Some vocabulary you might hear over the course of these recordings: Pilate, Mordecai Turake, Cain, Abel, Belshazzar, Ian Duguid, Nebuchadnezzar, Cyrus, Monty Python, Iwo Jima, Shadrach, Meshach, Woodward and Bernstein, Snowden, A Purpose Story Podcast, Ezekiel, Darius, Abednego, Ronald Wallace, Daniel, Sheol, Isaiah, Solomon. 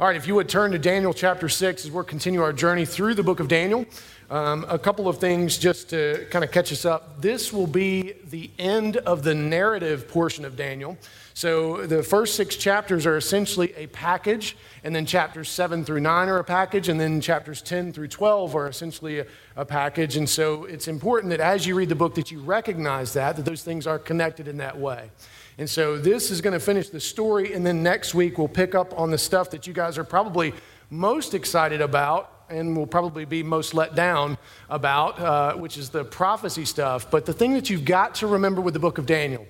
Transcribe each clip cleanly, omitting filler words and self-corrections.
All right, if you would turn to Daniel chapter 6 as we're continuing our journey through the book of Daniel. A couple of things just to kind of catch us up. This will be the end of the narrative portion of Daniel. So the first 6 chapters are essentially a package, and then chapters 7 through 9 are a package, and then chapters 10 through 12 are essentially a package. And so it's important that as you read the book that you recognize that those things are connected in that way. And so this is going to finish the story, and then next week we'll pick up on the stuff that you guys are probably most excited about and will probably be most let down about, which is the prophecy stuff. But the thing that you've got to remember with the book of Daniel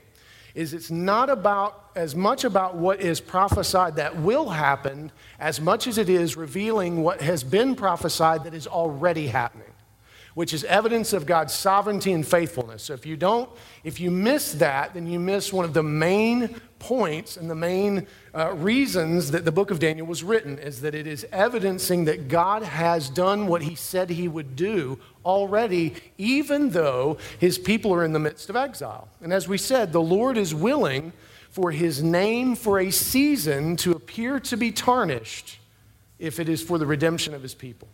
is it's not about as much about what is prophesied that will happen as much as it is revealing what has been prophesied that is already happening, which is evidence of God's sovereignty and faithfulness. So if you miss that, then you miss one of the main points and the main reasons that the book of Daniel was written, is that it is evidencing that God has done what he said he would do already, even though his people are in the midst of exile. And as we said, the Lord is willing for his name for a season to appear to be tarnished if it is for the redemption of his people.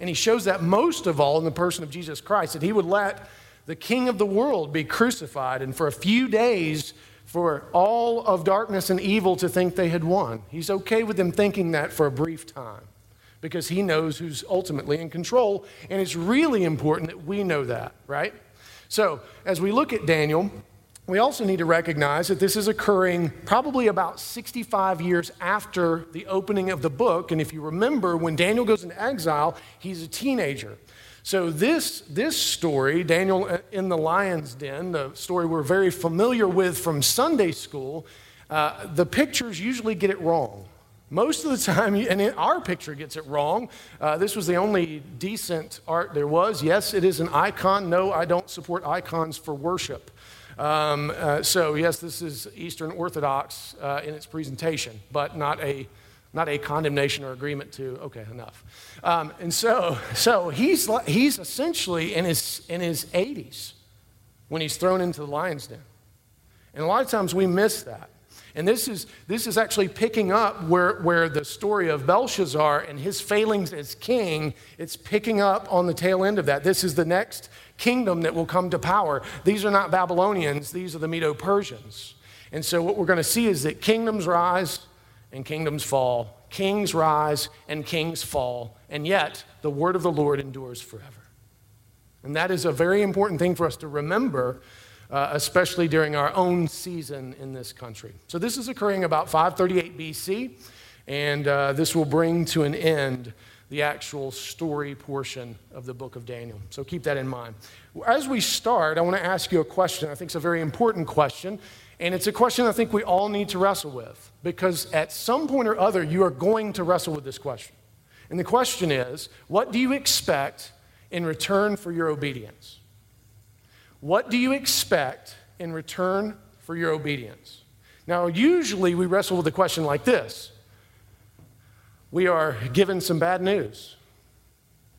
And he shows that most of all in the person of Jesus Christ, that he would let the king of the world be crucified and for a few days for all of darkness and evil to think they had won. He's okay with them thinking that for a brief time because he knows who's ultimately in control. And it's really important that we know that, right? So as we look at Daniel, we also need to recognize that this is occurring probably about 65 years after the opening of the book. And if you remember, when Daniel goes into exile, he's a teenager. So this story, Daniel in the lion's den, the story we're very familiar with from Sunday school, the pictures usually get it wrong. Most of the time, and our picture gets it wrong. This was the only decent art there was. Yes, it is an icon. No, I don't support icons for worship. So yes, this is Eastern Orthodox in its presentation, but not a condemnation or agreement to. Okay, enough. And so he's essentially in his 80s when he's thrown into the lion's den, and a lot of times we miss that. And this is actually picking up where the story of Belshazzar and his failings as king, it's picking up on the tail end of that. This is the next kingdom that will come to power. These are not Babylonians, these are the Medo-Persians. And so what we're going to see is that kingdoms rise and kingdoms fall. Kings rise and kings fall. And yet the word of the Lord endures forever. And that is a very important thing for us to remember, especially during our own season in this country. So this is occurring about 538 BC, and this will bring to an end the actual story portion of the book of Daniel. So keep that in mind. As we start, I want to ask you a question. I think it's a very important question, and it's a question I think we all need to wrestle with, because at some point or other, you are going to wrestle with this question. And the question is, what do you expect in return for your obedience? What do you expect in return for your obedience? Now, usually we wrestle with a question like this. We are given some bad news.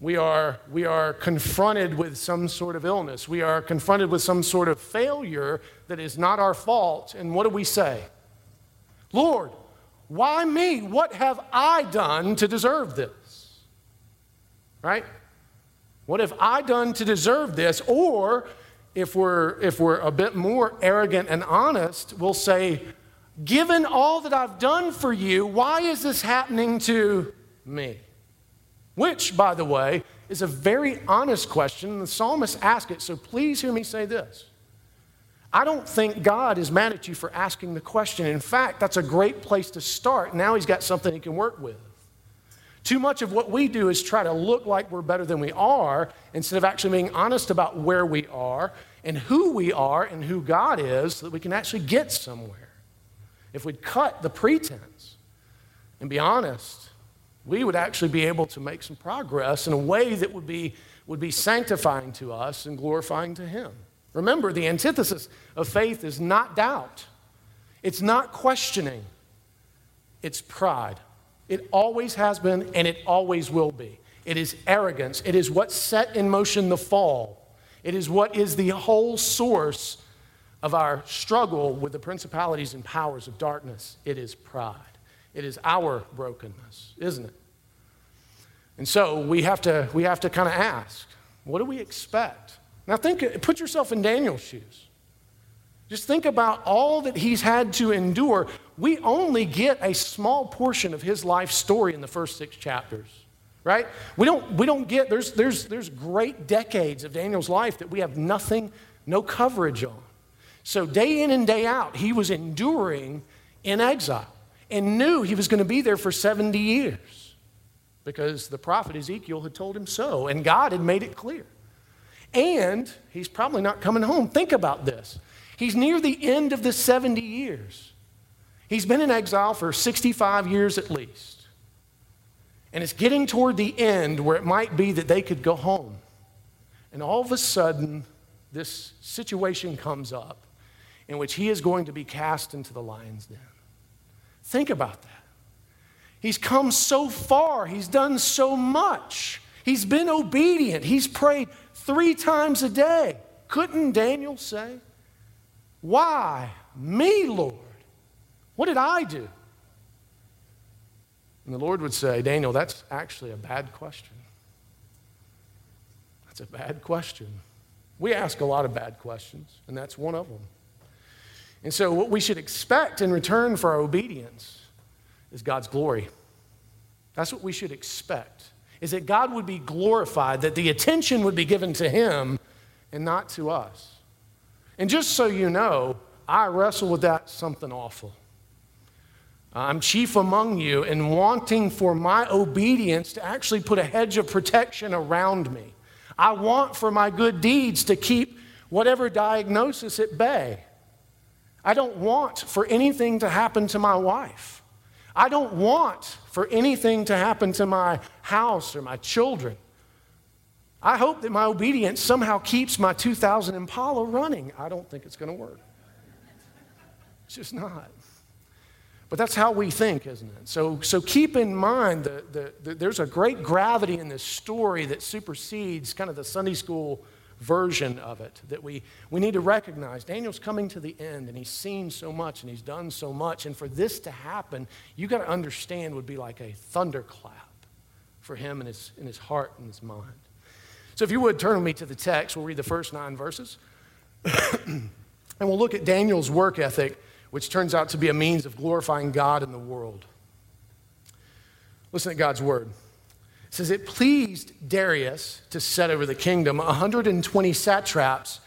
We are confronted with some sort of illness. We are confronted with some sort of failure that is not our fault. And what do we say? Lord, why me? What have I done to deserve this? Right? What have I done to deserve this? Or if we're a bit more arrogant and honest, we'll say, given all that I've done for you, why is this happening to me? Which, by the way, is a very honest question, and the psalmist asked it, so please hear me say this. I don't think God is mad at you for asking the question. In fact, that's a great place to start. Now he's got something he can work with. Too much of what we do is try to look like we're better than we are instead of actually being honest about where we are and who we are and who God is, so that we can actually get somewhere. If we'd cut the pretense and be honest, we would actually be able to make some progress in a way that would be sanctifying to us and glorifying to him. Remember, the antithesis of faith is not doubt. It's not questioning. It's pride. It always has been, and it always will be. It is arrogance. It is what set in motion the fall. It is what is the whole source of our struggle with the principalities and powers of darkness. It is pride. It is our brokenness, isn't it? And so we have to kind of ask, what do we expect? Now put yourself in Daniel's shoes. Just think about all that he's had to endure. We only get a small portion of his life story in the first 6 chapters, right? We don't get, there's great decades of Daniel's life that we have nothing, no coverage on. So day in and day out, he was enduring in exile and knew he was going to be there for 70 years because the prophet Ezekiel had told him so, and God had made it clear. And he's probably not coming home. Think about this. He's near the end of the 70 years. He's been in exile for 65 years at least. And it's getting toward the end where it might be that they could go home. And all of a sudden, this situation comes up in which he is going to be cast into the lion's den. Think about that. He's come so far. He's done so much. He's been obedient. He's prayed 3 times a day. Couldn't Daniel say, "Why me, Lord? What did I do?" And the Lord would say, "Daniel, that's actually a bad question. That's a bad question." We ask a lot of bad questions, and that's one of them. And so what we should expect in return for our obedience is God's glory. That's what we should expect, is that God would be glorified, that the attention would be given to him and not to us. And just so you know, I wrestle with that something awful. I'm chief among you in wanting for my obedience to actually put a hedge of protection around me. I want for my good deeds to keep whatever diagnosis at bay. I don't want for anything to happen to my wife. I don't want for anything to happen to my house or my children. I hope that my obedience somehow keeps my 2000 Impala running. I don't think it's going to work. It's just not. But that's how we think, isn't it? So keep in mind that there's a great gravity in this story that supersedes kind of the Sunday school version of it, that we need to recognize. Daniel's coming to the end, and he's seen so much, and he's done so much. And for this to happen, you got to understand, would be like a thunderclap for him and in his heart and his mind. So if you would, turn with me to the text. We'll read the first 9 verses. And we'll look at Daniel's work ethic, which turns out to be a means of glorifying God in the world. Listen to God's word. It says, "It pleased Darius to set over the kingdom 120 satraps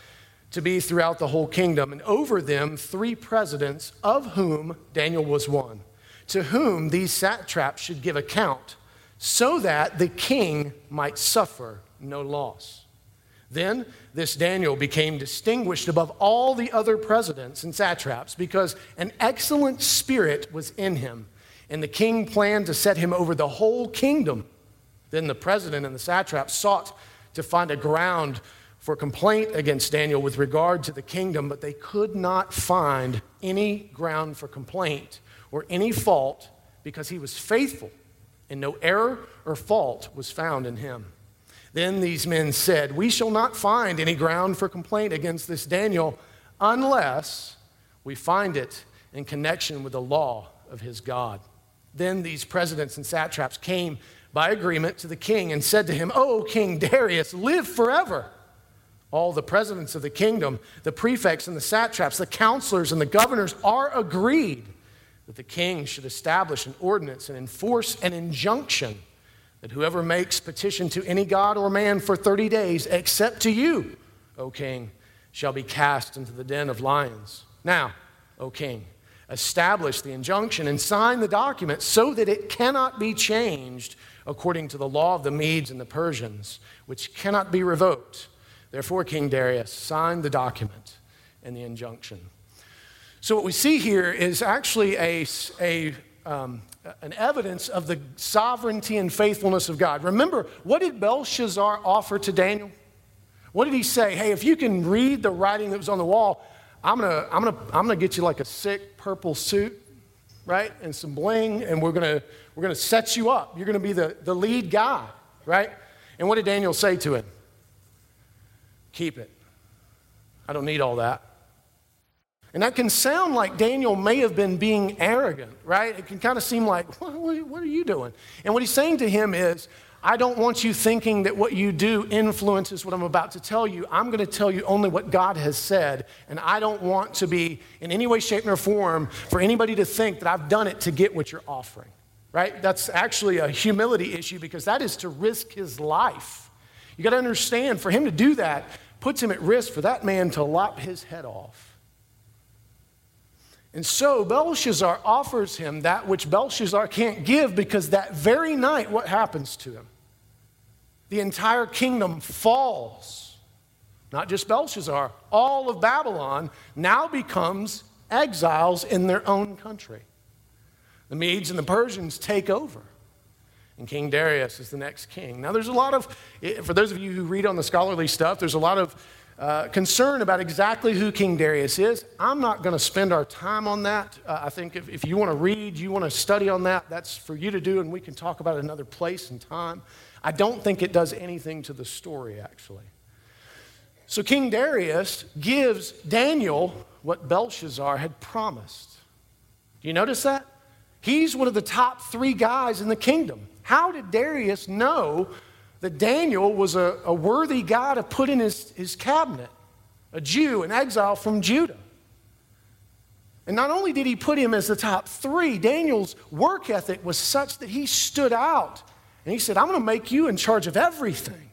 to be throughout the whole kingdom, and over them 3 presidents, of whom Daniel was one, to whom these satraps should give account, so that the king might suffer no loss. Then this Daniel became distinguished above all the other presidents and satraps, because an excellent spirit was in him, and the king planned to set him over the whole kingdom. Then the president and the satraps sought to find a ground for complaint against Daniel with regard to the kingdom, but they could not find any ground for complaint or any fault, because he was faithful, and no error or fault was found in him. Then these men said, 'We shall not find any ground for complaint against this Daniel unless we find it in connection with the law of his God.' Then these presidents and satraps came by agreement to the king and said to him, 'O King Darius, live forever.' All the presidents of the kingdom, the prefects and the satraps, the counselors and the governors are agreed that the king should establish an ordinance and enforce an injunction that whoever makes petition to any god or man for 30 days, except to you, O king, shall be cast into the den of lions. Now, O king, establish the injunction and sign the document so that it cannot be changed according to the law of the Medes and the Persians, which cannot be revoked. Therefore, King Darius signed the document and the injunction." So what we see here is actually an evidence of the sovereignty and faithfulness of God. Remember, what did Belshazzar offer to Daniel? What did he say? Hey, if you can read the writing that was on the wall, I'm gonna get you like a sick purple suit, right, and some bling, and we're gonna set you up. You're gonna be the lead guy, right? And what did Daniel say to him? "Keep it. I don't need all that. And that can sound like Daniel may have been being arrogant, right? It can kind of seem like, what are you doing? And what he's saying to him is, I don't want you thinking that what you do influences what I'm about to tell you. I'm going to tell you only what God has said, and I don't want to be in any way, shape, or form for anybody to think that I've done it to get what you're offering, right? That's actually a humility issue because that is to risk his life. You got to understand, for him to do that puts him at risk for that man to lop his head off. And so Belshazzar offers him that which Belshazzar can't give because that very night, what happens to him? The entire kingdom falls. Not just Belshazzar, all of Babylon now becomes exiles in their own country. The Medes and the Persians take over. And King Darius is the next king. Now there's a lot of, for those of you who read on the scholarly stuff, there's a lot of concern about exactly who King Darius is. I'm not going to spend our time on that. I think if you want to read, you want to study on that, that's for you to do, and we can talk about it another place and time. I don't think it does anything to the story, actually. So King Darius gives Daniel what Belshazzar had promised. Do you notice that? He's one of the top three guys in the kingdom. How did Darius know that Daniel was a worthy guy to put in his cabinet, a Jew, an exile from Judah? And not only did he put him as the top three, Daniel's work ethic was such that he stood out. And he said, I'm going to make you in charge of everything.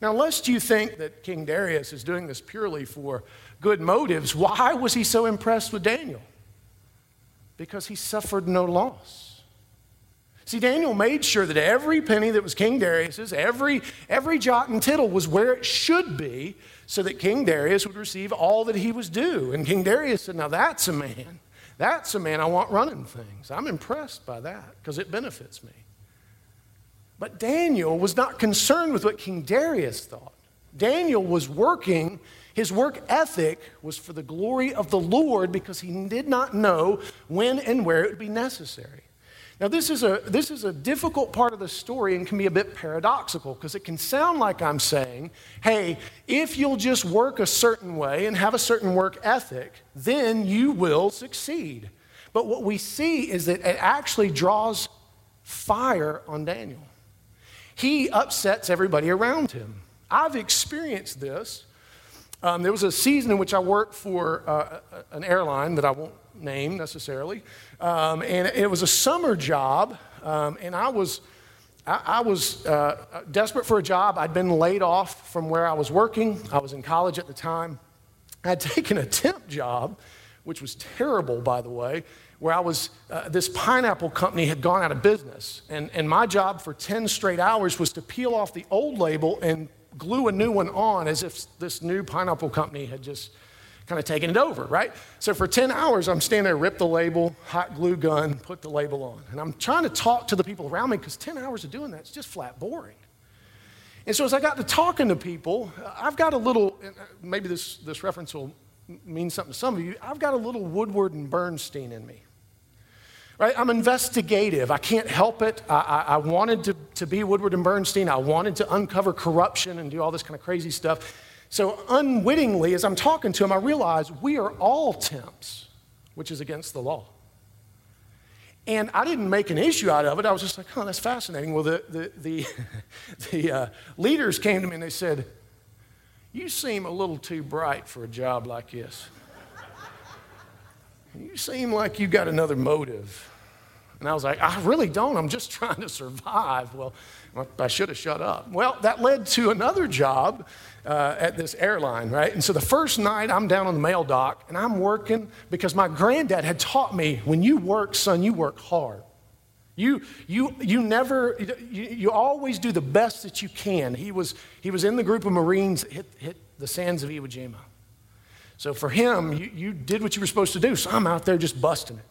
Now, lest you think that King Darius is doing this purely for good motives, why was he so impressed with Daniel? Because he suffered no loss. See, Daniel made sure that every penny that was King Darius's, every jot and tittle was where it should be so that King Darius would receive all that he was due. And King Darius said, now that's a man. That's a man I want running things. I'm impressed by that because it benefits me. But Daniel was not concerned with what King Darius thought. Daniel was working. His work ethic was for the glory of the Lord because he did not know when and where it would be necessary. Now, this is a difficult part of the story and can be a bit paradoxical because it can sound like I'm saying, hey, if you'll just work a certain way and have a certain work ethic, then you will succeed. But what we see is that it actually draws fire on Daniel. He upsets everybody around him. I've experienced this. There was a season in which I worked for an airline that I won't name necessarily, and it was a summer job, and I was desperate for a job. I'd been laid off from where I was working. I was in college at the time. I had taken a temp job, which was terrible, by the way, where I was, this pineapple company had gone out of business, and my job for 10 straight hours was to peel off the old label and glue a new one on as if this new pineapple company had just kind of taking it over, right? So for 10 hours, I'm standing there, rip the label, hot glue gun, put the label on. And I'm trying to talk to the people around me because 10 hours of doing that is just flat boring. And so as I got to talking to people, I've got a little, maybe this reference will mean something to some of you, I've got a little Woodward and Bernstein in me, right? I'm investigative. I can't help it. I wanted to be Woodward and Bernstein. I wanted to uncover corruption and do all this kind of crazy stuff. So unwittingly, as I'm talking to him, I realize we are all temps, which is against the law. And I didn't make an issue out of it. I was just like, oh, that's fascinating. Well, the leaders came to me and they said, you seem a little too bright for a job like this. You seem like you got another motive. And I was like, I really don't. I'm just trying to survive. Well, I should have shut up. Well, that led to another job at this airline, right? And so the first night I'm down on the mail dock and I'm working because my granddad had taught me, when you work, son, you work hard. You always do the best that you can. He was in the group of Marines that hit the sands of Iwo Jima. So for him, you did what you were supposed to do. So I'm out there just busting it.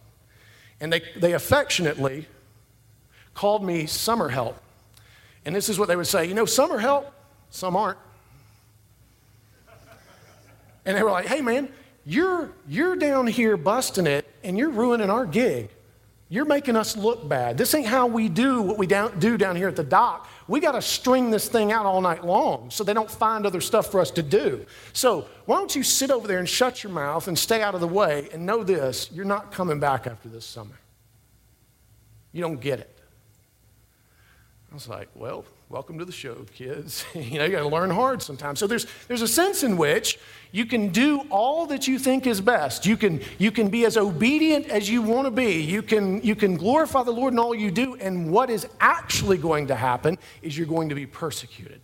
And they affectionately called me summer help. And this is what they would say, you know, some are help, some aren't. And they were like, hey, man, you're down here busting it, and you're ruining our gig. You're making us look bad. This ain't how we do what we do down here at the dock. we got to string this thing out all night long so they don't find other stuff for us to do. So why don't you sit over there and shut your mouth and stay out of the way and know this, you're not coming back after this summer. You don't get it. I was like, well, welcome to the show, kids. You got to learn hard sometimes. So there's a sense in which you can do all that you think is best. You can be as obedient as you want to be. You can glorify the Lord in all you do. And what is actually going to happen is you're going to be persecuted.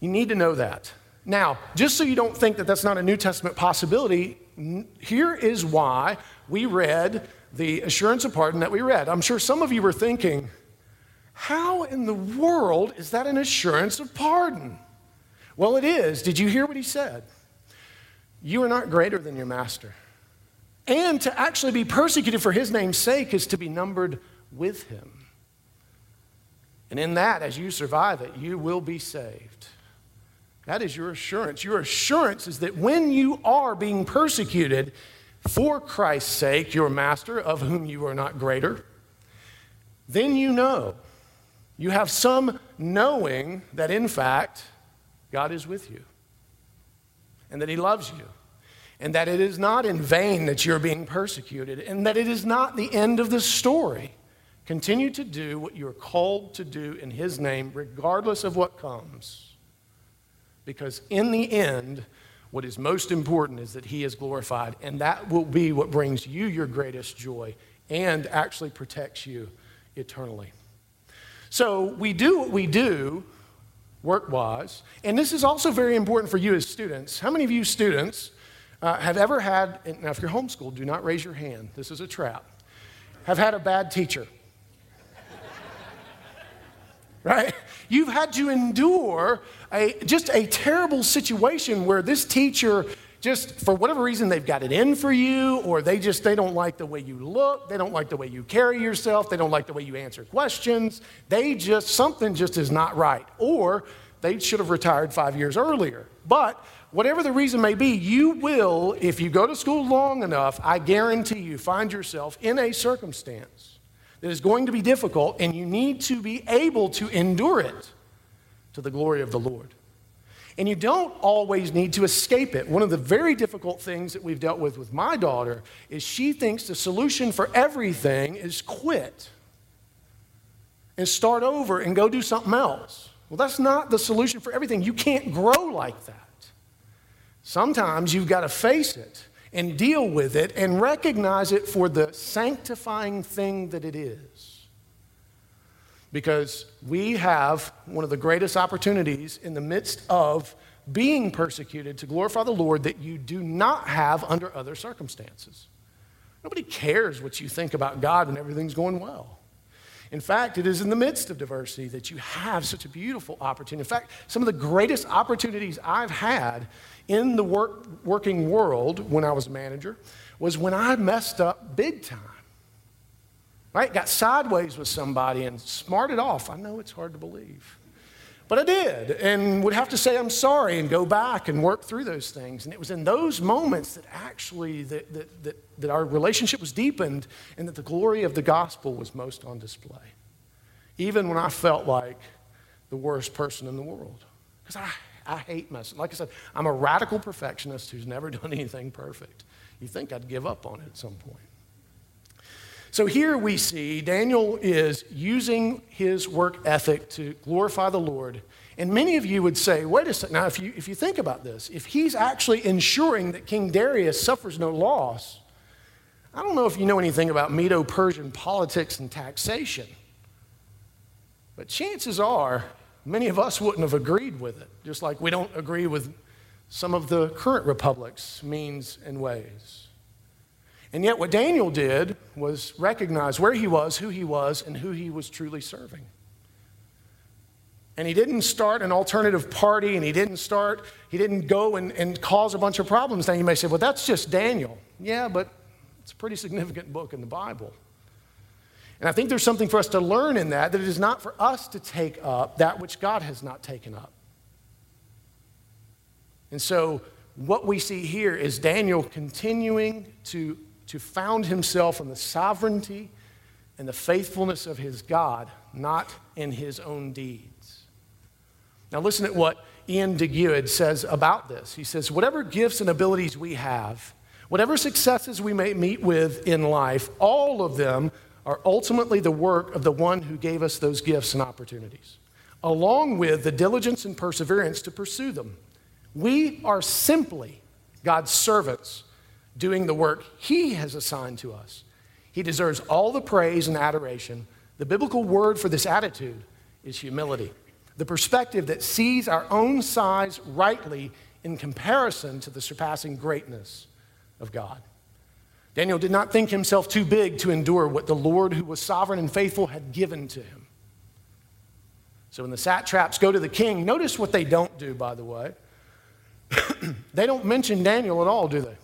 You need to know that. Now, just so you don't think that that's not a New Testament possibility, here is why we read the assurance of pardon that we read. I'm sure some of you were thinking, how in the world is that an assurance of pardon? Well, it is. Did you hear what he said? You are not greater than your master. And to actually be persecuted for his name's sake is to be numbered with him. And in that, as you survive it, you will be saved. That is your assurance. Your assurance is that when you are being persecuted for Christ's sake, your master, of whom you are not greater, then you know. You have some knowing that, in fact, God is with you and that he loves you and that it is not in vain that you're being persecuted and that it is not the end of the story. Continue to do what you're called to do in his name, regardless of what comes. Because in the end, what is most important is that he is glorified, and that will be what brings you your greatest joy and actually protects you eternally. So we do what we do work-wise, and this is also very important for you as students. How many of you students have ever had, and now if you're homeschooled, do not raise your hand. This is a trap. Have had a bad teacher? Right? You've had to endure just a terrible situation where this teacher just, for whatever reason, they've got it in for you, or they don't like the way you look, they don't like the way you carry yourself, they don't like the way you answer questions, something just is not right, or they should have retired 5 years earlier. But whatever the reason may be, you will, if you go to school long enough, I guarantee you, find yourself in a circumstance that is going to be difficult, and you need to be able to endure it to the glory of the Lord. And you don't always need to escape it. One of the very difficult things that we've dealt with my daughter is she thinks the solution for everything is quit and start over and go do something else. Well, that's not the solution for everything. You can't grow like that. Sometimes you've got to face it and deal with it and recognize it for the sanctifying thing that it is. Because we have one of the greatest opportunities in the midst of being persecuted to glorify the Lord that you do not have under other circumstances. Nobody cares what you think about God when everything's going well. In fact, it is in the midst of diversity that you have such a beautiful opportunity. In fact, some of the greatest opportunities I've had in the working world when I was a manager was when I messed up big time. Right? Got sideways with somebody and smarted off. I know it's hard to believe. But I did, and would have to say I'm sorry and go back and work through those things. And it was in those moments that actually that our relationship was deepened and that the glory of the gospel was most on display. Even when I felt like the worst person in the world. Because I hate myself. Like I said, I'm a radical perfectionist who's never done anything perfect. You'd think I'd give up on it at some point. So here we see Daniel is using his work ethic to glorify the Lord. And many of you would say, wait a second, now if you think about this, if he's actually ensuring that King Darius suffers no loss, I don't know if you know anything about Medo-Persian politics and taxation, but chances are many of us wouldn't have agreed with it, just like we don't agree with some of the current republic's means and ways. And yet what Daniel did was recognize where he was, who he was, and who he was truly serving. And he didn't start an alternative party, and he didn't go and cause a bunch of problems. Now you may say, well, that's just Daniel. Yeah, but it's a pretty significant book in the Bible. And I think there's something for us to learn in that it is not for us to take up that which God has not taken up. And so what we see here is Daniel continuing to found himself on the sovereignty and the faithfulness of his God, not in his own deeds. Now listen to what Ian Duguid says about this. He says, whatever gifts and abilities we have, whatever successes we may meet with in life, all of them are ultimately the work of the one who gave us those gifts and opportunities, along with the diligence and perseverance to pursue them. We are simply God's servants doing the work he has assigned to us. He deserves all the praise and adoration. The biblical word for this attitude is humility, the perspective that sees our own size rightly in comparison to the surpassing greatness of God. Daniel did not think himself too big to endure what the Lord, who was sovereign and faithful, had given to him. So when the satraps go to the king, notice what they don't do, by the way. They don't mention Daniel at all, do they?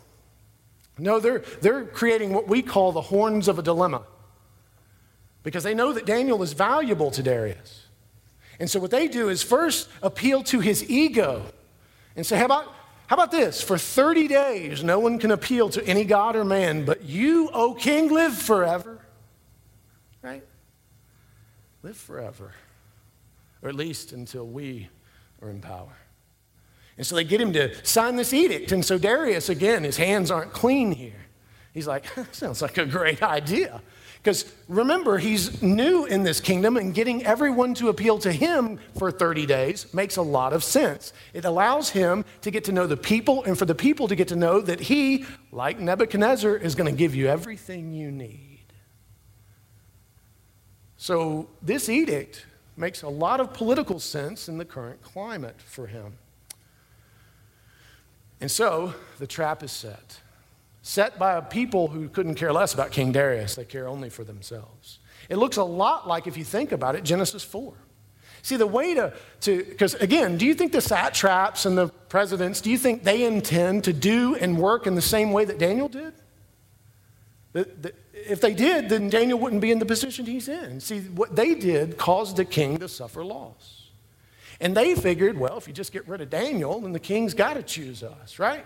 No, they're creating what we call the horns of a dilemma, because they know that Daniel is valuable to Darius. And so what they do is first appeal to his ego and say, how about this? For 30 days, no one can appeal to any god or man, but you, O king, live forever. Right? Live forever. Or at least until we are in power. And so they get him to sign this edict. And so Darius, again, his hands aren't clean here. He's like, sounds like a great idea. Because remember, he's new in this kingdom, and getting everyone to appeal to him for 30 days makes a lot of sense. It allows him to get to know the people, and for the people to get to know that he, like Nebuchadnezzar, is going to give you everything you need. So this edict makes a lot of political sense in the current climate for him. And so the trap is set by a people who couldn't care less about King Darius. They care only for themselves. It looks a lot like, if you think about it, Genesis 4. See, the way to because again, do you think the satraps and the presidents, do you think they intend to do and work in the same way that Daniel did? If they did, then Daniel wouldn't be in the position he's in. See, what they did caused the king to suffer loss. And they figured, well, if you just get rid of Daniel, then the king's got to choose us, right?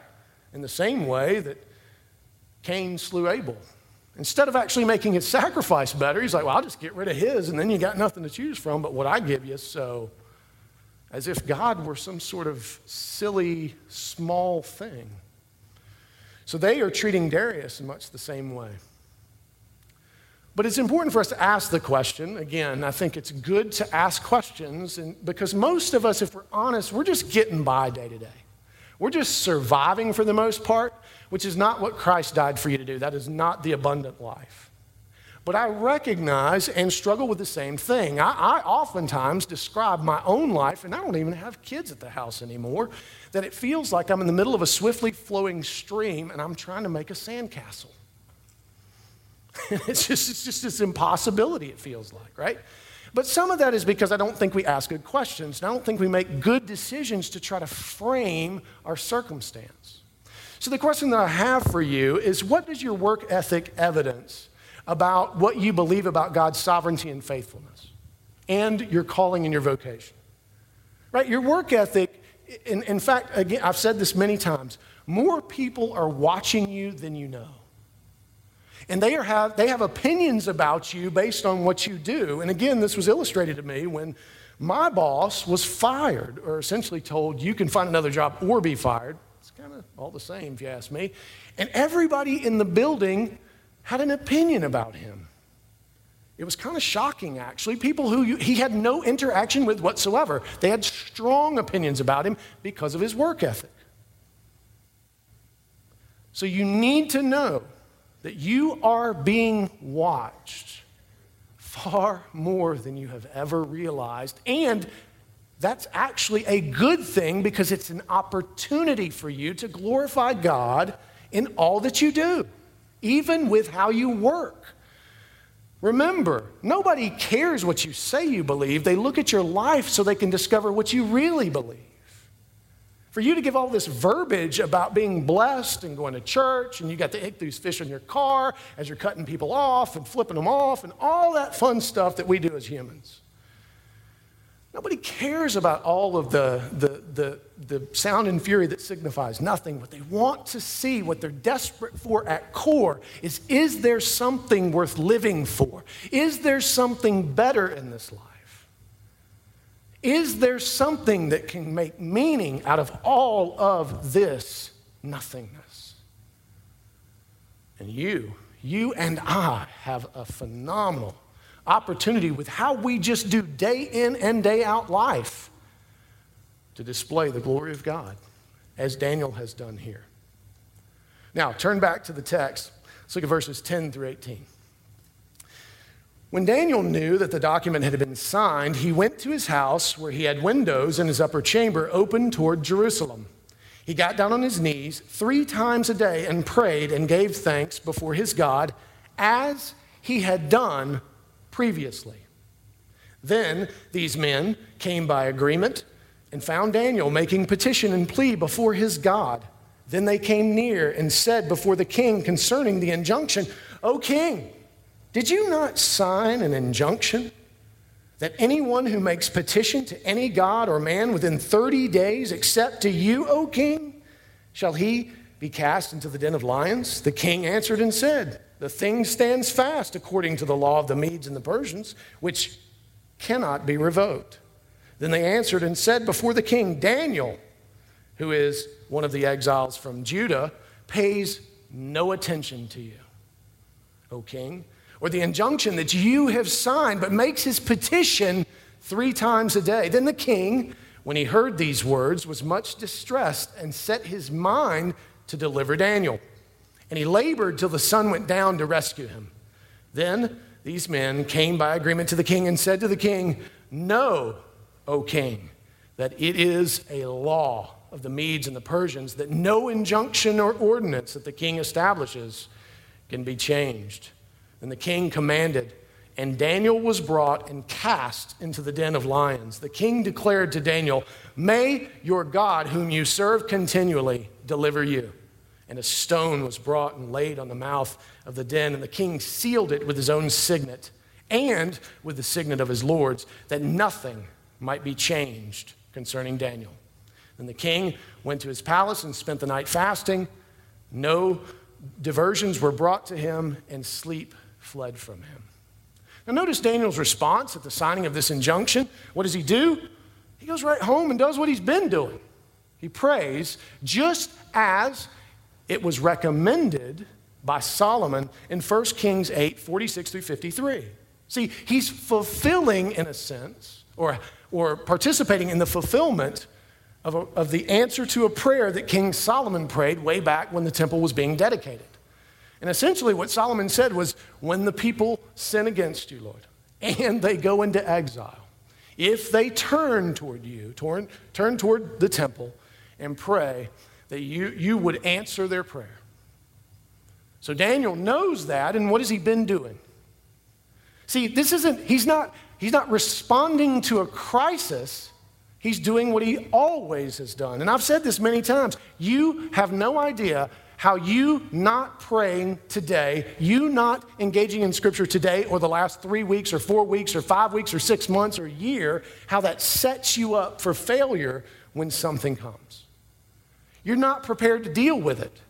In the same way that Cain slew Abel. Instead of actually making his sacrifice better, he's like, well, I'll just get rid of his, and then you got nothing to choose from but what I give you. So, as if God were some sort of silly, small thing. So they are treating Darius in much the same way. But it's important for us to ask the question. Again, I think it's good to ask questions, and because most of us, if we're honest, we're just getting by day to day. We're just surviving for the most part, which is not what Christ died for you to do. That is not the abundant life. But I recognize and struggle with the same thing. I oftentimes describe my own life, and I don't even have kids at the house anymore, that it feels like I'm in the middle of a swiftly flowing stream, and I'm trying to make a sandcastle. It's just this impossibility, it feels like, right? But some of that is because I don't think we ask good questions, and I don't think we make good decisions to try to frame our circumstance. So the question that I have for you is, what does your work ethic evidence about what you believe about God's sovereignty and faithfulness and your calling and your vocation? Right? Your work ethic, in fact, again, I've said this many times, more people are watching you than you know. And they have opinions about you based on what you do. And again, this was illustrated to me when my boss was fired, or essentially told, you can find another job or be fired. It's kind of all the same, if you ask me. And everybody in the building had an opinion about him. It was kind of shocking, actually. People who he had no interaction with whatsoever. They had strong opinions about him because of his work ethic. So you need to know that you are being watched far more than you have ever realized. And that's actually a good thing, because it's an opportunity for you to glorify God in all that you do, even with how you work. Remember, nobody cares what you say you believe. They look at your life so they can discover what you really believe. For you to give all this verbiage about being blessed and going to church, and you got to ick these fish in your car as you're cutting people off and flipping them off and all that fun stuff that we do as humans. Nobody cares about all of the sound and fury that signifies nothing. What they want to see, what they're desperate for at core is there something worth living for? Is there something better in this life? Is there something that can make meaning out of all of this nothingness? And you and I have a phenomenal opportunity with how we just do day in and day out life to display the glory of God, as Daniel has done here. Now, turn back to the text. Let's look at verses 10 through 18. When Daniel knew that the document had been signed, he went to his house where he had windows in his upper chamber open toward Jerusalem. He got down on his knees 3 times a day and prayed and gave thanks before his God as he had done previously. Then these men came by agreement and found Daniel making petition and plea before his God. Then they came near and said before the king concerning the injunction, "O king, did you not sign an injunction that anyone who makes petition to any god or man within 30 days, except to you, O king, shall he be cast into the den of lions?" The king answered and said, "The thing stands fast according to the law of the Medes and the Persians, which cannot be revoked." Then they answered and said before the king, "Daniel, who is one of the exiles from Judah, pays no attention to you, O king, or the injunction that you have signed, but makes his petition 3 times a day." Then the king, when he heard these words, was much distressed and set his mind to deliver Daniel. And he labored till the sun went down to rescue him. Then these men came by agreement to the king and said to the king, "Know, O king, that it is a law of the Medes and the Persians that no injunction or ordinance that the king establishes can be changed." And the king commanded, and Daniel was brought and cast into the den of lions. The king declared to Daniel, "May your God, whom you serve continually, deliver you." And a stone was brought and laid on the mouth of the den, and the king sealed it with his own signet and with the signet of his lords, that nothing might be changed concerning Daniel. And the king went to his palace and spent the night fasting. No diversions were brought to him, and sleep fled from him. Now notice Daniel's response at the signing of this injunction. What does he do? He goes right home and does what he's been doing. He prays, just as it was recommended by Solomon in 1 Kings 8, 46 through 53. See, he's fulfilling, in a sense, or participating in the fulfillment of the answer to a prayer that King Solomon prayed way back when the temple was being dedicated. And essentially what Solomon said was, when the people sin against you, Lord, and they go into exile, if they turn toward you, turn toward the temple and pray, that you would answer their prayer. So Daniel knows that, and what has he been doing? See, this isn't, he's not responding to a crisis. He's doing what he always has done. And I've said this many times. You have no idea how you not praying today, you not engaging in Scripture today or the last 3 weeks or 4 weeks or 5 weeks or 6 months or a year, how that sets you up for failure when something comes. You're not prepared to deal with it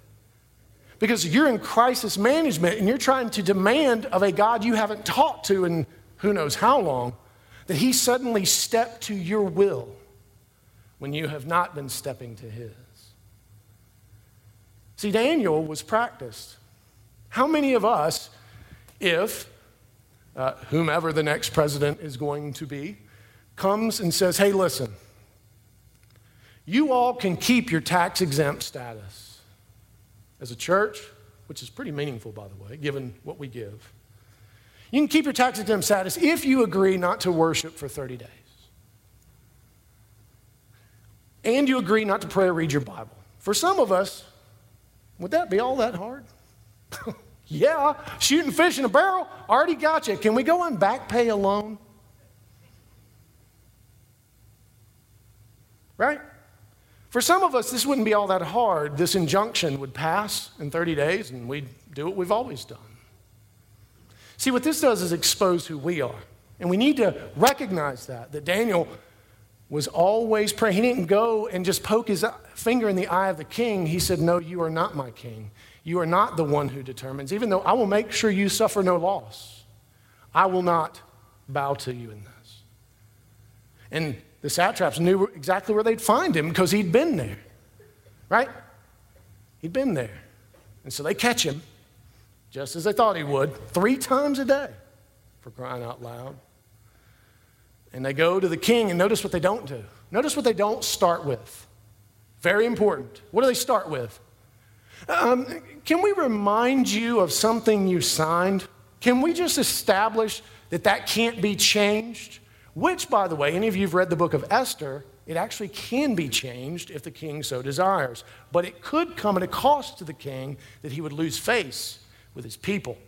because you're in crisis management and you're trying to demand of a God you haven't talked to in who knows how long that he suddenly step to your will when you have not been stepping to his. See, Daniel was practiced. How many of us, if whomever the next president is going to be, comes and says, "Hey, listen, you all can keep your tax-exempt status as a church," which is pretty meaningful, by the way, given what we give. You can keep your tax-exempt status if you agree not to worship for 30 days. And you agree not to pray or read your Bible. For some of us, would that be all that hard? Yeah, shooting fish in a barrel, already got you. Can we go on back pay alone? Right? For some of us, this wouldn't be all that hard. This injunction would pass in 30 days, and we'd do what we've always done. See, what this does is expose who we are. And we need to recognize that Daniel was always praying. He didn't go and just poke his finger in the eye of the king. He said, no, you are not my king. You are not the one who determines, even though I will make sure you suffer no loss. I will not bow to you in this. And the satraps knew exactly where they'd find him because he'd been there, right? He'd been there. And so they catch him, just as they thought he would, 3 times a day, for crying out loud. And they go to the king, and notice what they don't do. Notice what they don't start with. Very important. What do they start with? Can we remind you of something you signed? Can we just establish that that can't be changed? Which, by the way, any of you who've read the book of Esther, it actually can be changed if the king so desires. But it could come at a cost to the king that he would lose face with his people.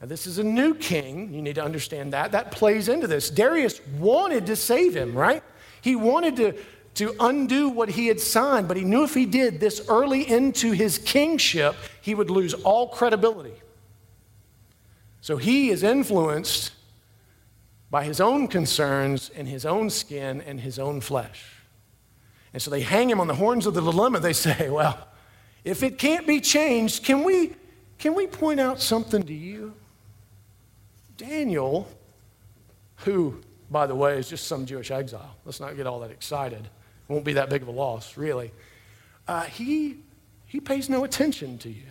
Now, this is a new king. You need to understand that. That plays into this. Darius wanted to save him, right? He wanted to undo what he had signed, but he knew if he did this early into his kingship, he would lose all credibility. So he is influenced by his own concerns and his own skin and his own flesh. And so they hang him on the horns of the dilemma. They say, well, if it can't be changed, can we point out something to you? Daniel, who, by the way, is just some Jewish exile. Let's not get all that excited. Won't be that big of a loss, really. He pays no attention to you.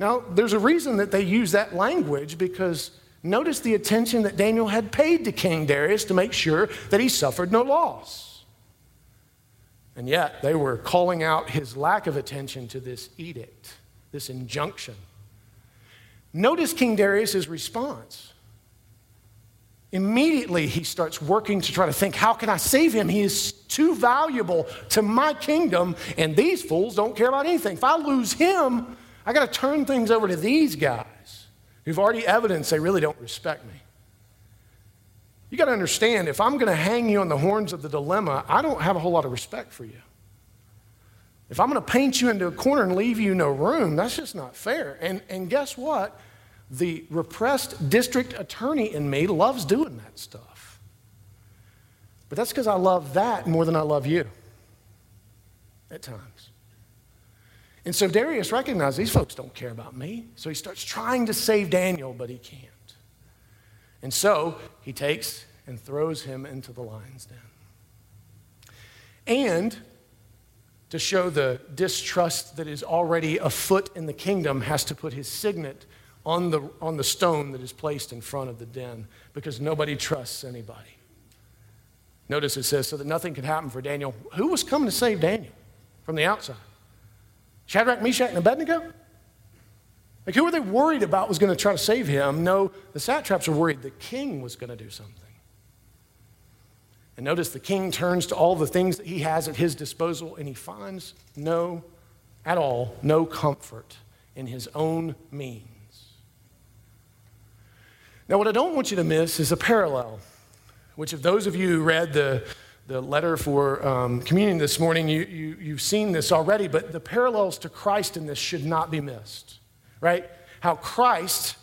Now, there's a reason that they use that language, because notice the attention that Daniel had paid to King Darius to make sure that he suffered no loss. And yet, they were calling out his lack of attention to this edict, this injunction. Notice King Darius' response. Immediately, he starts working to try to think, how can I save him? He is too valuable to my kingdom, and these fools don't care about anything. If I lose him, I got to turn things over to these guys who've already evidenced they really don't respect me. You got to understand, if I'm going to hang you on the horns of the dilemma, I don't have a whole lot of respect for you. If I'm going to paint you into a corner and leave you no room, that's just not fair. And guess what? The repressed district attorney in me loves doing that stuff. But that's because I love that more than I love you at times. And so Darius recognized these folks don't care about me. So he starts trying to save Daniel, but he can't. And so he takes and throws him into the lion's den. And to show the distrust that is already afoot in the kingdom, has to put his signet on the stone that is placed in front of the den, because nobody trusts anybody. Notice it says, so that nothing could happen for Daniel. Who was coming to save Daniel from the outside? Shadrach, Meshach, and Abednego? Like, who were they worried about was going to try to save him? No, the satraps were worried the king was going to do something. And notice the king turns to all the things that he has at his disposal, and he finds no comfort in his own means. Now, what I don't want you to miss is a parallel, which if those of you who read the letter for communion this morning, you've seen this already, but the parallels to Christ in this should not be missed, right? How Christ,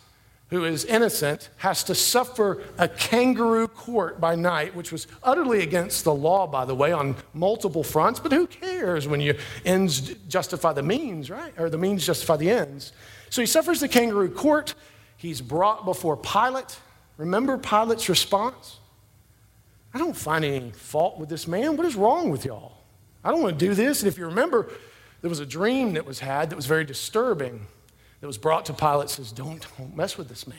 who is innocent, has to suffer a kangaroo court by night, which was utterly against the law, by the way, on multiple fronts, but who cares when your ends justify the means, right? Or the means justify the ends. So he suffers the kangaroo court. He's brought before Pilate. Remember Pilate's response? I don't find any fault with this man. What is wrong with y'all? I don't want to do this. And if you remember, there was a dream that was had that was very disturbing that was brought to Pilate. It says, don't mess with this man.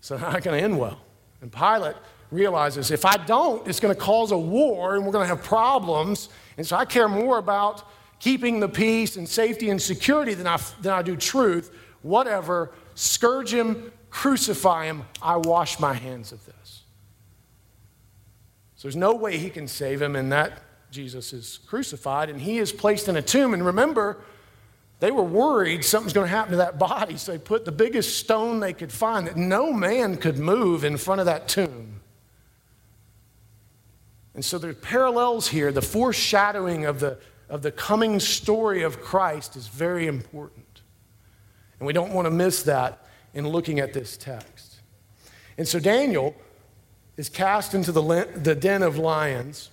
So not going to end well. And Pilate realizes, if I don't, it's going to cause a war and we're going to have problems. And so I care more about keeping the peace and safety and security than I do truth. Whatever, scourge him, crucify him. I wash my hands of this. So there's no way he can save him, and that Jesus is crucified, and he is placed in a tomb. And remember, they were worried something's going to happen to that body, so they put the biggest stone they could find that no man could move in front of that tomb. And so there are parallels here. The foreshadowing of the coming story of Christ is very important, and we don't want to miss that in looking at this text. And so Daniel is cast into the den of lions,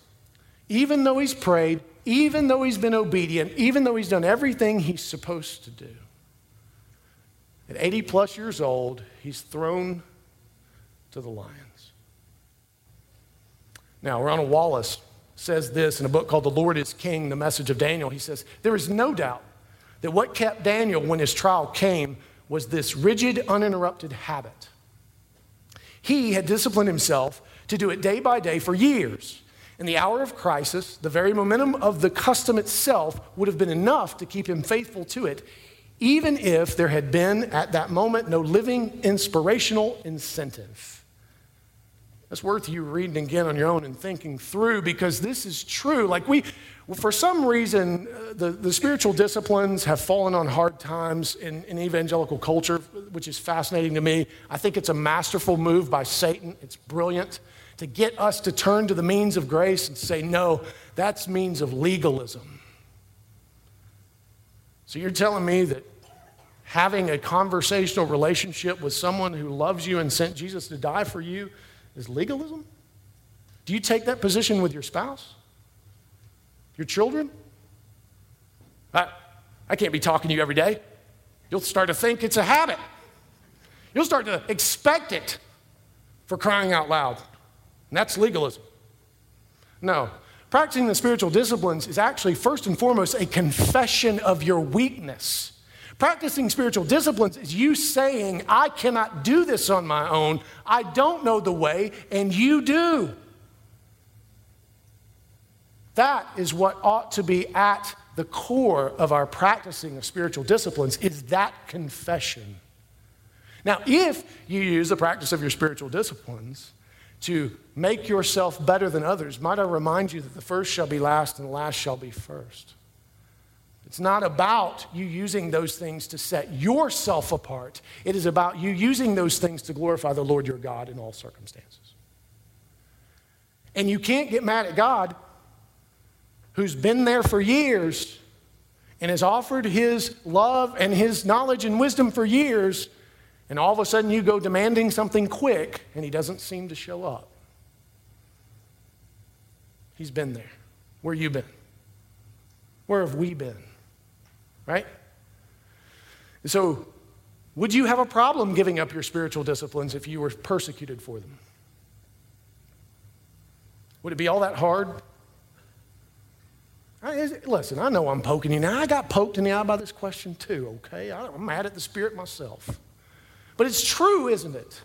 even though he's prayed, even though he's been obedient, even though he's done everything he's supposed to do. At 80 plus years old, he's thrown to the lions. Now, Ronald Wallace says this in a book called The Lord is King, The Message of Daniel. He says, there is no doubt that what kept Daniel when his trial came was this rigid, uninterrupted habit. He had disciplined himself to do it day by day for years. In the hour of crisis, the very momentum of the custom itself would have been enough to keep him faithful to it, even if there had been, at that moment, no living inspirational incentive. That's worth you reading again on your own and thinking through, because this is true. Like for some reason, the spiritual disciplines have fallen on hard times in evangelical culture, which is fascinating to me. I think it's a masterful move by Satan. It's brilliant to get us to turn to the means of grace and say, no, that's means of legalism. So you're telling me that having a conversational relationship with someone who loves you and sent Jesus to die for you is legalism? Do you take that position with your spouse? Your children? I can't be talking to you every day. You'll start to think it's a habit. You'll start to expect it, for crying out loud. And that's legalism. No. Practicing the spiritual disciplines is actually, first and foremost, a confession of your weakness. Practicing spiritual disciplines is you saying, I cannot do this on my own. I don't know the way, and you do. That is what ought to be at the core of our practicing of spiritual disciplines, is that confession. Now, if you use the practice of your spiritual disciplines to make yourself better than others, might I remind you that the first shall be last and the last shall be first. It's not about you using those things to set yourself apart. It is about you using those things to glorify the Lord your God in all circumstances. And you can't get mad at God, who's been there for years and has offered his love and his knowledge and wisdom for years, and all of a sudden you go demanding something quick and he doesn't seem to show up. He's been there. Where you been? Where have we been? Right? So, would you have a problem giving up your spiritual disciplines if you were persecuted for them? Would it be all that hard? Listen, I know I'm poking you now. I got poked in the eye by this question too, okay? I'm mad at the Spirit myself. But it's true, isn't it?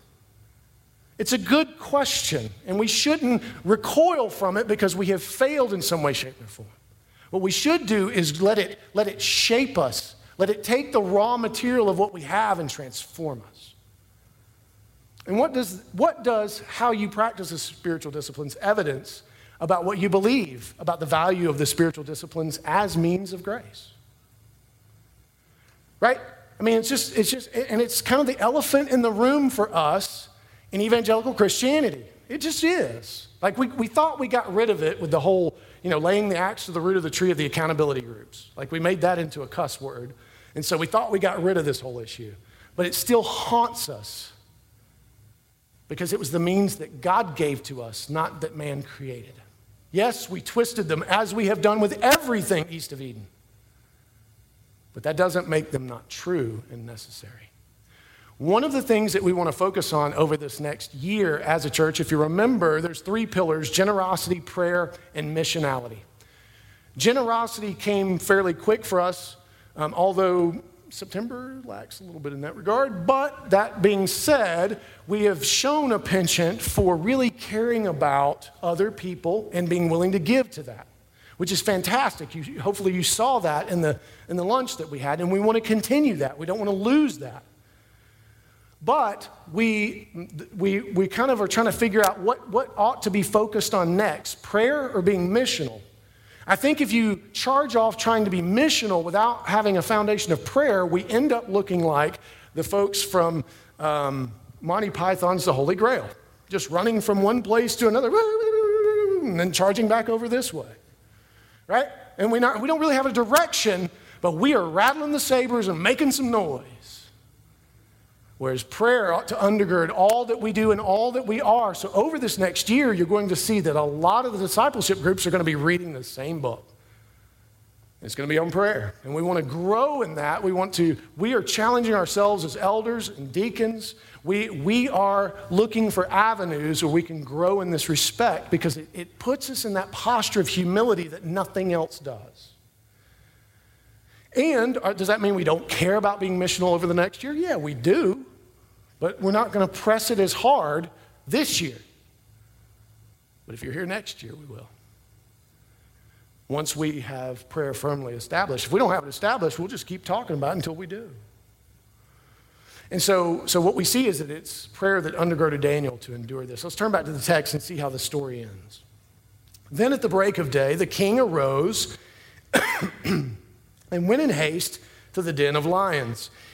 It's a good question, and we shouldn't recoil from it because we have failed in some way, shape, or form. What we should do is let it shape us. Let it take the raw material of what we have and transform us. And what does how you practice the spiritual disciplines evidence about what you believe about the value of the spiritual disciplines as means of grace? Right? I mean, it's just, and it's kind of the elephant in the room for us in evangelical Christianity. It just is. Like we thought we got rid of it with the whole, laying the axe to the root of the tree of the accountability groups. Like we made that into a cuss word. And so we thought we got rid of this whole issue. But it still haunts us because it was the means that God gave to us, not that man created. Yes, we twisted them as we have done with everything east of Eden. But that doesn't make them not true and necessary. One of the things that we want to focus on over this next year as a church, if you remember, there's three pillars: generosity, prayer, and missionality. Generosity came fairly quick for us, although September lacks a little bit in that regard. But that being said, we have shown a penchant for really caring about other people and being willing to give to that, which is fantastic. Hopefully you saw that in the lunch that we had, and we want to continue that. We don't want to lose that. But we kind of are trying to figure out what ought to be focused on next, prayer or being missional. I think if you charge off trying to be missional without having a foundation of prayer, we end up looking like the folks from Monty Python's The Holy Grail, just running from one place to another and then charging back over this way, right? And we don't really have a direction, but we are rattling the sabers and making some noise. Whereas prayer ought to undergird all that we do and all that we are. So over this next year, you're going to see that a lot of the discipleship groups are going to be reading the same book. It's going to be on prayer. And we want to grow in that. We are challenging ourselves as elders and deacons. We are looking for avenues where we can grow in this respect, because it puts us in that posture of humility that nothing else does. And does that mean we don't care about being missional over the next year? Yeah, we do. But we're not going to press it as hard this year. But if you're here next year, we will. Once we have prayer firmly established. If we don't have it established, we'll just keep talking about it until we do. And so what we see is that it's prayer that undergirded Daniel to endure this. Let's turn back to the text and see how the story ends. Then at the break of day, the king arose and went in haste to the den of lions.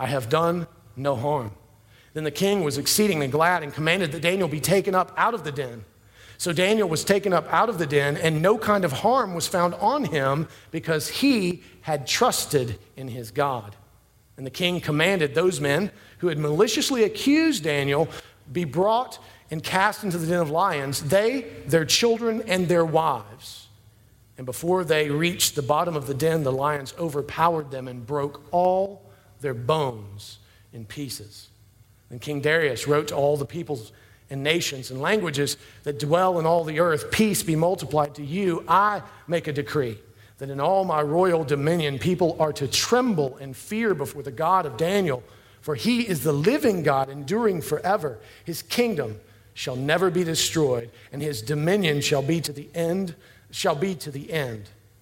I have done no harm." Then the king was exceedingly glad and commanded that Daniel be taken up out of the den. So Daniel was taken up out of the den, and no kind of harm was found on him, because he had trusted in his God. And the king commanded those men who had maliciously accused Daniel be brought and cast into the den of lions, they, their children, and their wives. And before they reached the bottom of the den, the lions overpowered them and broke all their bones in pieces. And King Darius wrote to all the peoples and nations and languages that dwell in all the earth, "Peace be multiplied to you. I make a decree that in all my royal dominion, people are to tremble and fear before the God of Daniel, for he is the living God, enduring forever. His kingdom shall never be destroyed, and his dominion shall be to the end.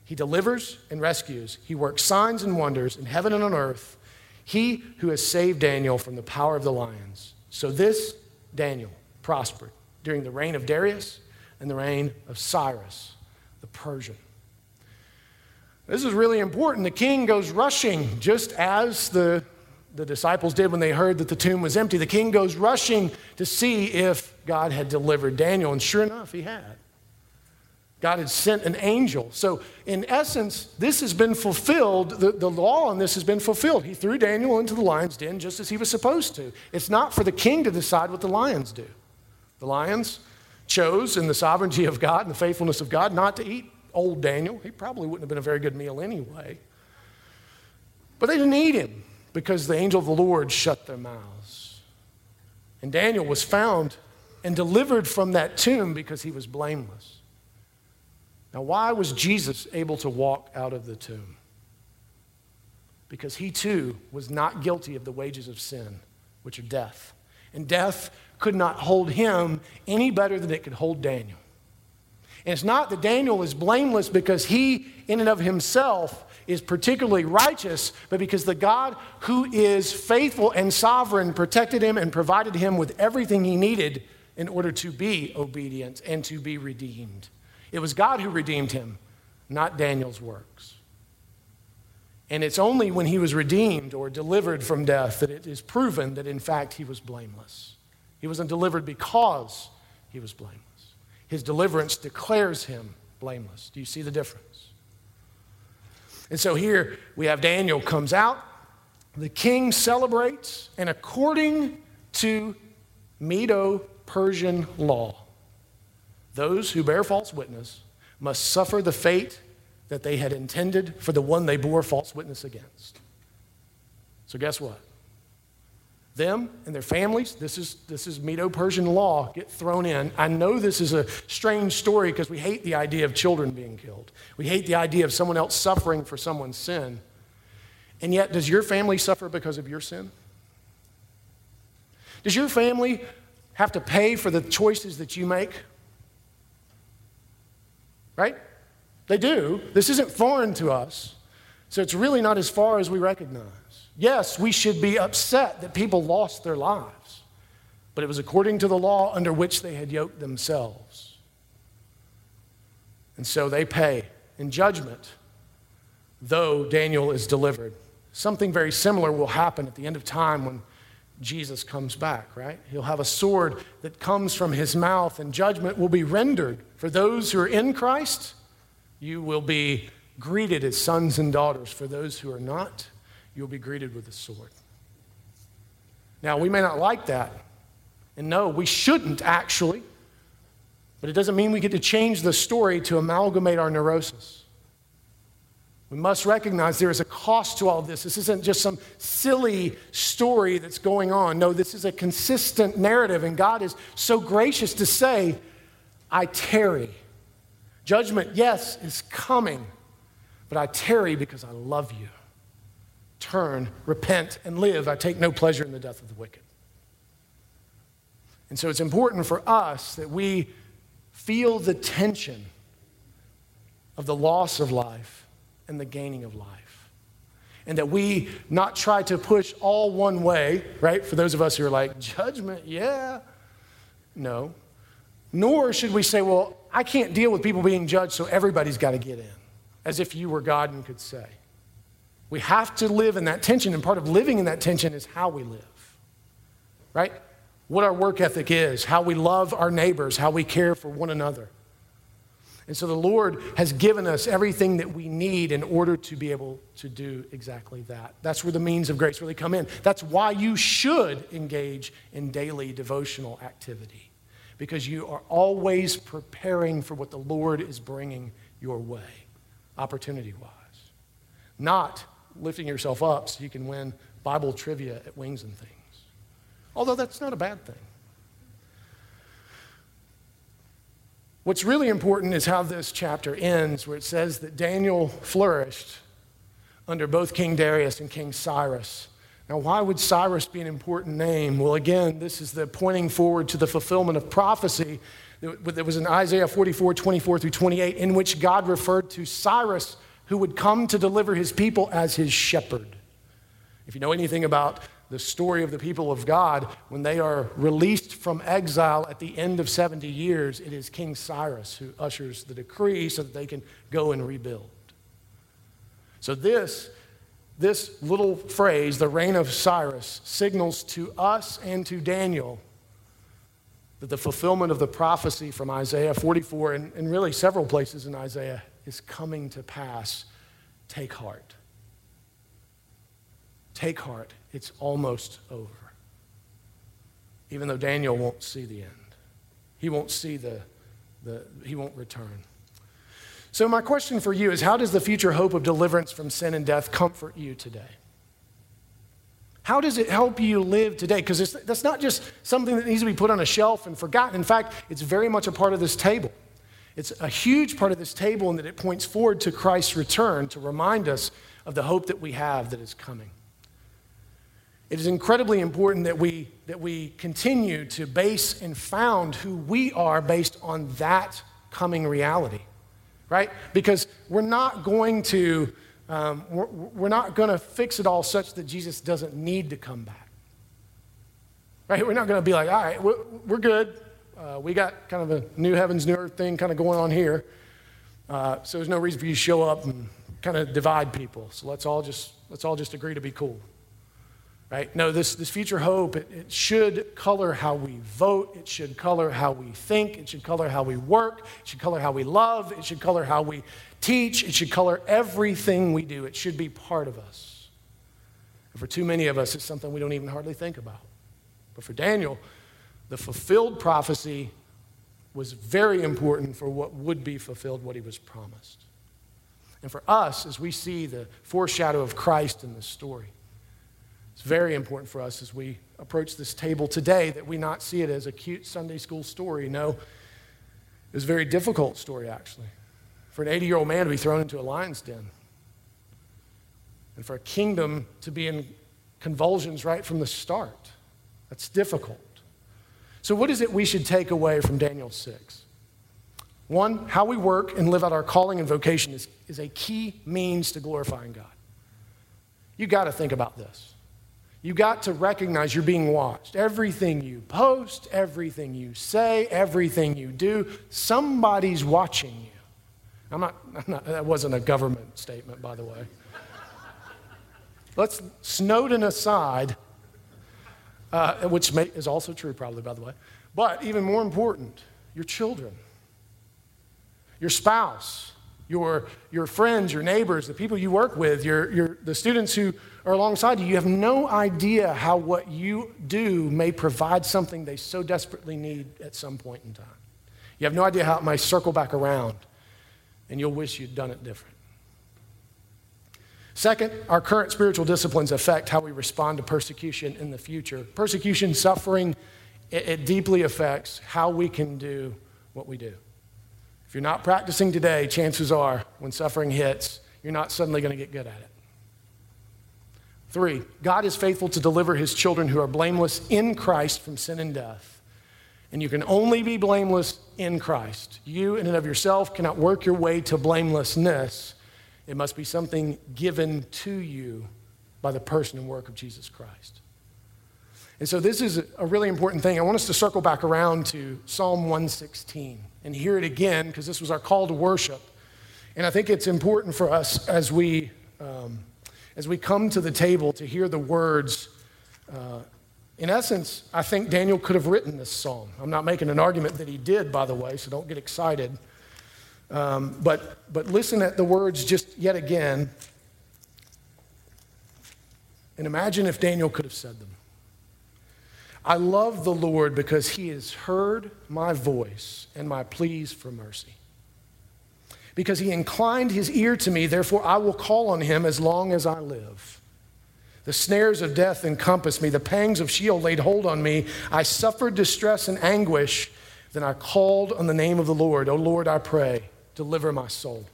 He delivers and rescues. He works signs and wonders in heaven and on earth. He who has saved Daniel from the power of the lions." So this Daniel prospered during the reign of Darius and the reign of Cyrus the Persian. This is really important. The king goes rushing, just as the disciples did when they heard that the tomb was empty. The king goes rushing to see if God had delivered Daniel, and sure enough, he had. God had sent an angel. So in essence, this has been fulfilled. The law on this has been fulfilled. He threw Daniel into the lion's den just as he was supposed to. It's not for the king to decide what the lions do. The lions chose, in the sovereignty of God and the faithfulness of God, not to eat old Daniel. He probably wouldn't have been a very good meal anyway. But they didn't eat him, because the angel of the Lord shut their mouths. And Daniel was found and delivered from that tomb because he was blameless. Now, why was Jesus able to walk out of the tomb? Because he too was not guilty of the wages of sin, which are death. And death could not hold him any better than it could hold Daniel. And it's not that Daniel is blameless because he, in and of himself, is particularly righteous, but because the God who is faithful and sovereign protected him and provided him with everything he needed in order to be obedient and to be redeemed. It was God who redeemed him, not Daniel's works. And it's only when he was redeemed or delivered from death that it is proven that, in fact, he was blameless. He wasn't delivered because he was blameless. His deliverance declares him blameless. Do you see the difference? And so here we have Daniel comes out. The king celebrates, and according to Medo-Persian law, those who bear false witness must suffer the fate that they had intended for the one they bore false witness against. So guess what? Them and their families, this is Medo-Persian law, get thrown in. I know this is a strange story because we hate the idea of children being killed. We hate the idea of someone else suffering for someone's sin. And yet, does your family suffer because of your sin? Does your family have to pay for the choices that you make? Right? They do. This isn't foreign to us, so it's really not as far as we recognize. Yes, we should be upset that people lost their lives, but it was according to the law under which they had yoked themselves. And so they pay in judgment, though Daniel is delivered. Something very similar will happen at the end of time when Jesus comes back, right? He'll have a sword that comes from his mouth, and judgment will be rendered. For those who are in Christ, you will be greeted as sons and daughters. For those who are not, you'll be greeted with a sword. Now, we may not like that. And no, we shouldn't actually. But it doesn't mean we get to change the story to amalgamate our neurosis. We must recognize there is a cost to all this. This isn't just some silly story that's going on. No, this is a consistent narrative, and God is so gracious to say, I tarry. Judgment, yes, is coming, but I tarry because I love you. Turn, repent, and live. I take no pleasure in the death of the wicked. And so it's important for us that we feel the tension of the loss of life and the gaining of life. And that we not try to push all one way, right? For those of us who are like, judgment, yeah. No. Nor should we say, well, I can't deal with people being judged, so everybody's got to get in. As if you were God and could say. We have to live in that tension, and part of living in that tension is how we live, right? What our work ethic is, how we love our neighbors, how we care for one another. And so the Lord has given us everything that we need in order to be able to do exactly that. That's where the means of grace really come in. That's why you should engage in daily devotional activity, because you are always preparing for what the Lord is bringing your way, opportunity-wise. Not lifting yourself up so you can win Bible trivia at Wings and Things. Although that's not a bad thing. What's really important is how this chapter ends, where it says that Daniel flourished under both King Darius and King Cyrus. Now, why would Cyrus be an important name? Well, again, this is the pointing forward to the fulfillment of prophecy that was in Isaiah 44, 24 through 28, in which God referred to Cyrus, who would come to deliver his people as his shepherd. If you know anything about the story of the people of God, when they are released from exile at the end of 70 years, it is King Cyrus who ushers the decree so that they can go and rebuild. So this little phrase, the reign of Cyrus, signals to us and to Daniel that the fulfillment of the prophecy from Isaiah 44 and really several places in Isaiah is coming to pass. Take heart. Take heart. It's almost over. Even though Daniel won't see the end. He won't see he won't return. So my question for you is, how does the future hope of deliverance from sin and death comfort you today? How does it help you live today? Because that's not just something that needs to be put on a shelf and forgotten. In fact, it's very much a part of this table. It's a huge part of this table in that it points forward to Christ's return to remind us of the hope that we have that is coming. It is incredibly important that we continue to base and found who we are based on that coming reality, right? Because we're not going to fix it all such that Jesus doesn't need to come back, right? We're not going to be like, all right, we're good. We got kind of a new heavens, new earth thing kind of going on here. So there's no reason for you to show up and kind of divide people. So let's all just agree to be cool. Right? No, this future hope, it should color how we vote. It should color how we think. It should color how we work. It should color how we love. It should color how we teach. It should color everything we do. It should be part of us. And for too many of us, it's something we don't even hardly think about. But for Daniel, the fulfilled prophecy was very important for what would be fulfilled, what he was promised. And for us, as we see the foreshadow of Christ in this story, it's very important for us as we approach this table today that we not see it as a cute Sunday school story. No, it was a very difficult story, actually. For an 80-year-old man to be thrown into a lion's den, and for a kingdom to be in convulsions right from the start, that's difficult. So what is it we should take away from Daniel 6? One, how we work and live out our calling and vocation is a key means to glorifying God. You got to think about this. You got to recognize you're being watched. Everything you post, everything you say, everything you do, somebody's watching you. That wasn't a government statement, by the way. Let's Snowden aside, which is also true probably, by the way. But even more important, your children, your spouse, your friends, your neighbors, the people you work with, the students who are alongside you. You have no idea how what you do may provide something they so desperately need at some point in time. You have no idea how it may circle back around, and you'll wish you'd done it different. Second, our current spiritual disciplines affect how we respond to persecution in the future. Persecution, suffering, it deeply affects how we can do what we do. If you're not practicing today, chances are when suffering hits, you're not suddenly going to get good at it. Three, God is faithful to deliver his children who are blameless in Christ from sin and death. And you can only be blameless in Christ. You in and of yourself cannot work your way to blamelessness. It must be something given to you by the person and work of Jesus Christ. And so this is a really important thing. I want us to circle back around to Psalm 116 and hear it again, because this was our call to worship. And I think it's important for us as we come to the table to hear the words. In essence, I think Daniel could have written this psalm. I'm not making an argument that he did, by the way, so don't get excited. But listen at the words just yet again. And imagine if Daniel could have said them. I love the Lord because he has heard my voice and my pleas for mercy. Because he inclined his ear to me, therefore I will call on him as long as I live. The snares of death encompassed me. The pangs of Sheol laid hold on me. I suffered distress and anguish. Then I called on the name of the Lord. O Lord, I pray, deliver my soul.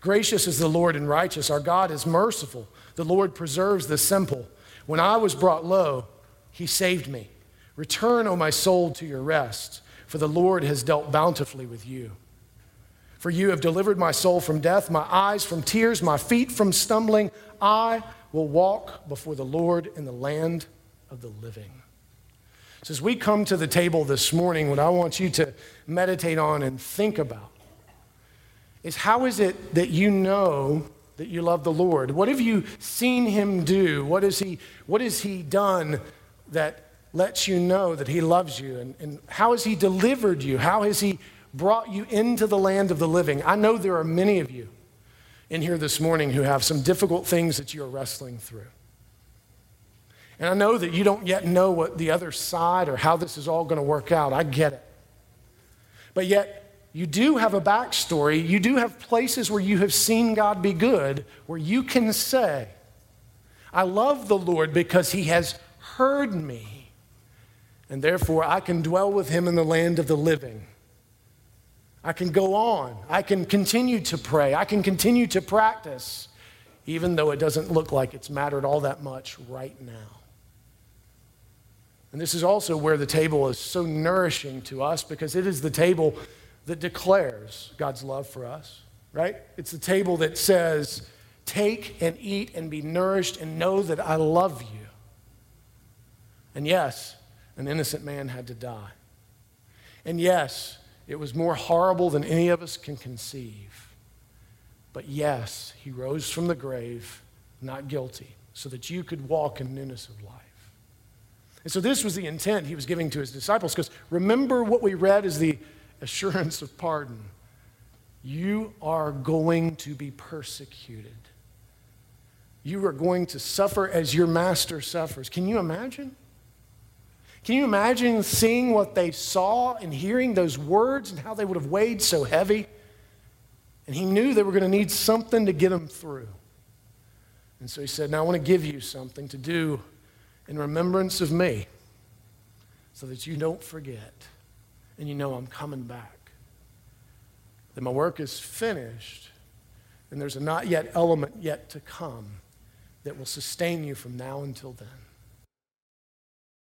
Gracious is the Lord and righteous. Our God is merciful. The Lord preserves the simple. When I was brought low, he saved me. Return, O my soul, to your rest, for the Lord has dealt bountifully with you. For you have delivered my soul from death, my eyes from tears, my feet from stumbling. I will walk before the Lord in the land of the living. So as we come to the table this morning, what I want you to meditate on and think about is, how is it that you know that you love the Lord? What have you seen him do? What has he done that lets you know that he loves you? And how has he delivered you? How has he brought you into the land of the living? I know there are many of you in here this morning who have some difficult things that you're wrestling through. And I know that you don't yet know what the other side or how this is all going to work out. I get it. But yet, you do have a backstory. You do have places where you have seen God be good, where you can say, I love the Lord because he has heard me, and therefore I can dwell with him in the land of the living. I can go on. I can continue to pray. I can continue to practice, even though it doesn't look like it's mattered all that much right now. And this is also where the table is so nourishing to us, because it is the table that declares God's love for us, right? It's the table that says, take and eat and be nourished and know that I love you. And yes, an innocent man had to die. And yes, it was more horrible than any of us can conceive. But yes, he rose from the grave, not guilty, so that you could walk in newness of life. And so this was the intent he was giving to his disciples, because remember what we read as the assurance of pardon. You are going to be persecuted. You are going to suffer as your master suffers. Can you imagine? Can you imagine seeing what they saw and hearing those words and how they would have weighed so heavy? And he knew they were going to need something to get them through. And so he said, now I want to give you something to do in remembrance of me so that you don't forget and you know I'm coming back. That my work is finished and there's a not yet element yet to come that will sustain you from now until then.